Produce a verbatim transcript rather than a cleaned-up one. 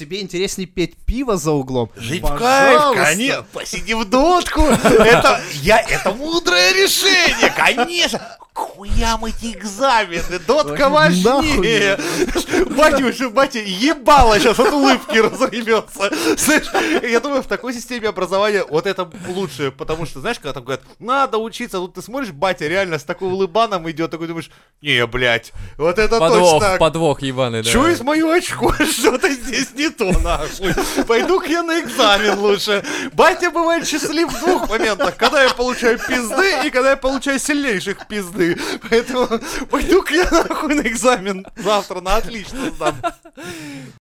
тебе интереснее петь пиво за углом. Жить в кайф, конечно. Посиди в дотку. Это я, это мудрое решение, конечно. Хуям эти экзамены, дотка важнее. Батя уже, батя, ебало сейчас от улыбки разревется. Знаешь, я думаю, в такой системе образования вот это лучше, потому что, знаешь, когда там говорят, надо учиться, тут ты смотришь, батя реально с такой улыбаном идет, такой думаешь, не, блядь, вот это подвох, точно. Подвох, подвох ебаный, да. Чуешь мою очко, что-то здесь не то, нахуй. Пойду-ка я на экзамен лучше. Батя бывает счастлив в двух моментах, когда я получаю пизды и когда я получаю сильнейших пизды. Поэтому пойду-ка я нахуй на экзамен завтра, на отлично сдам.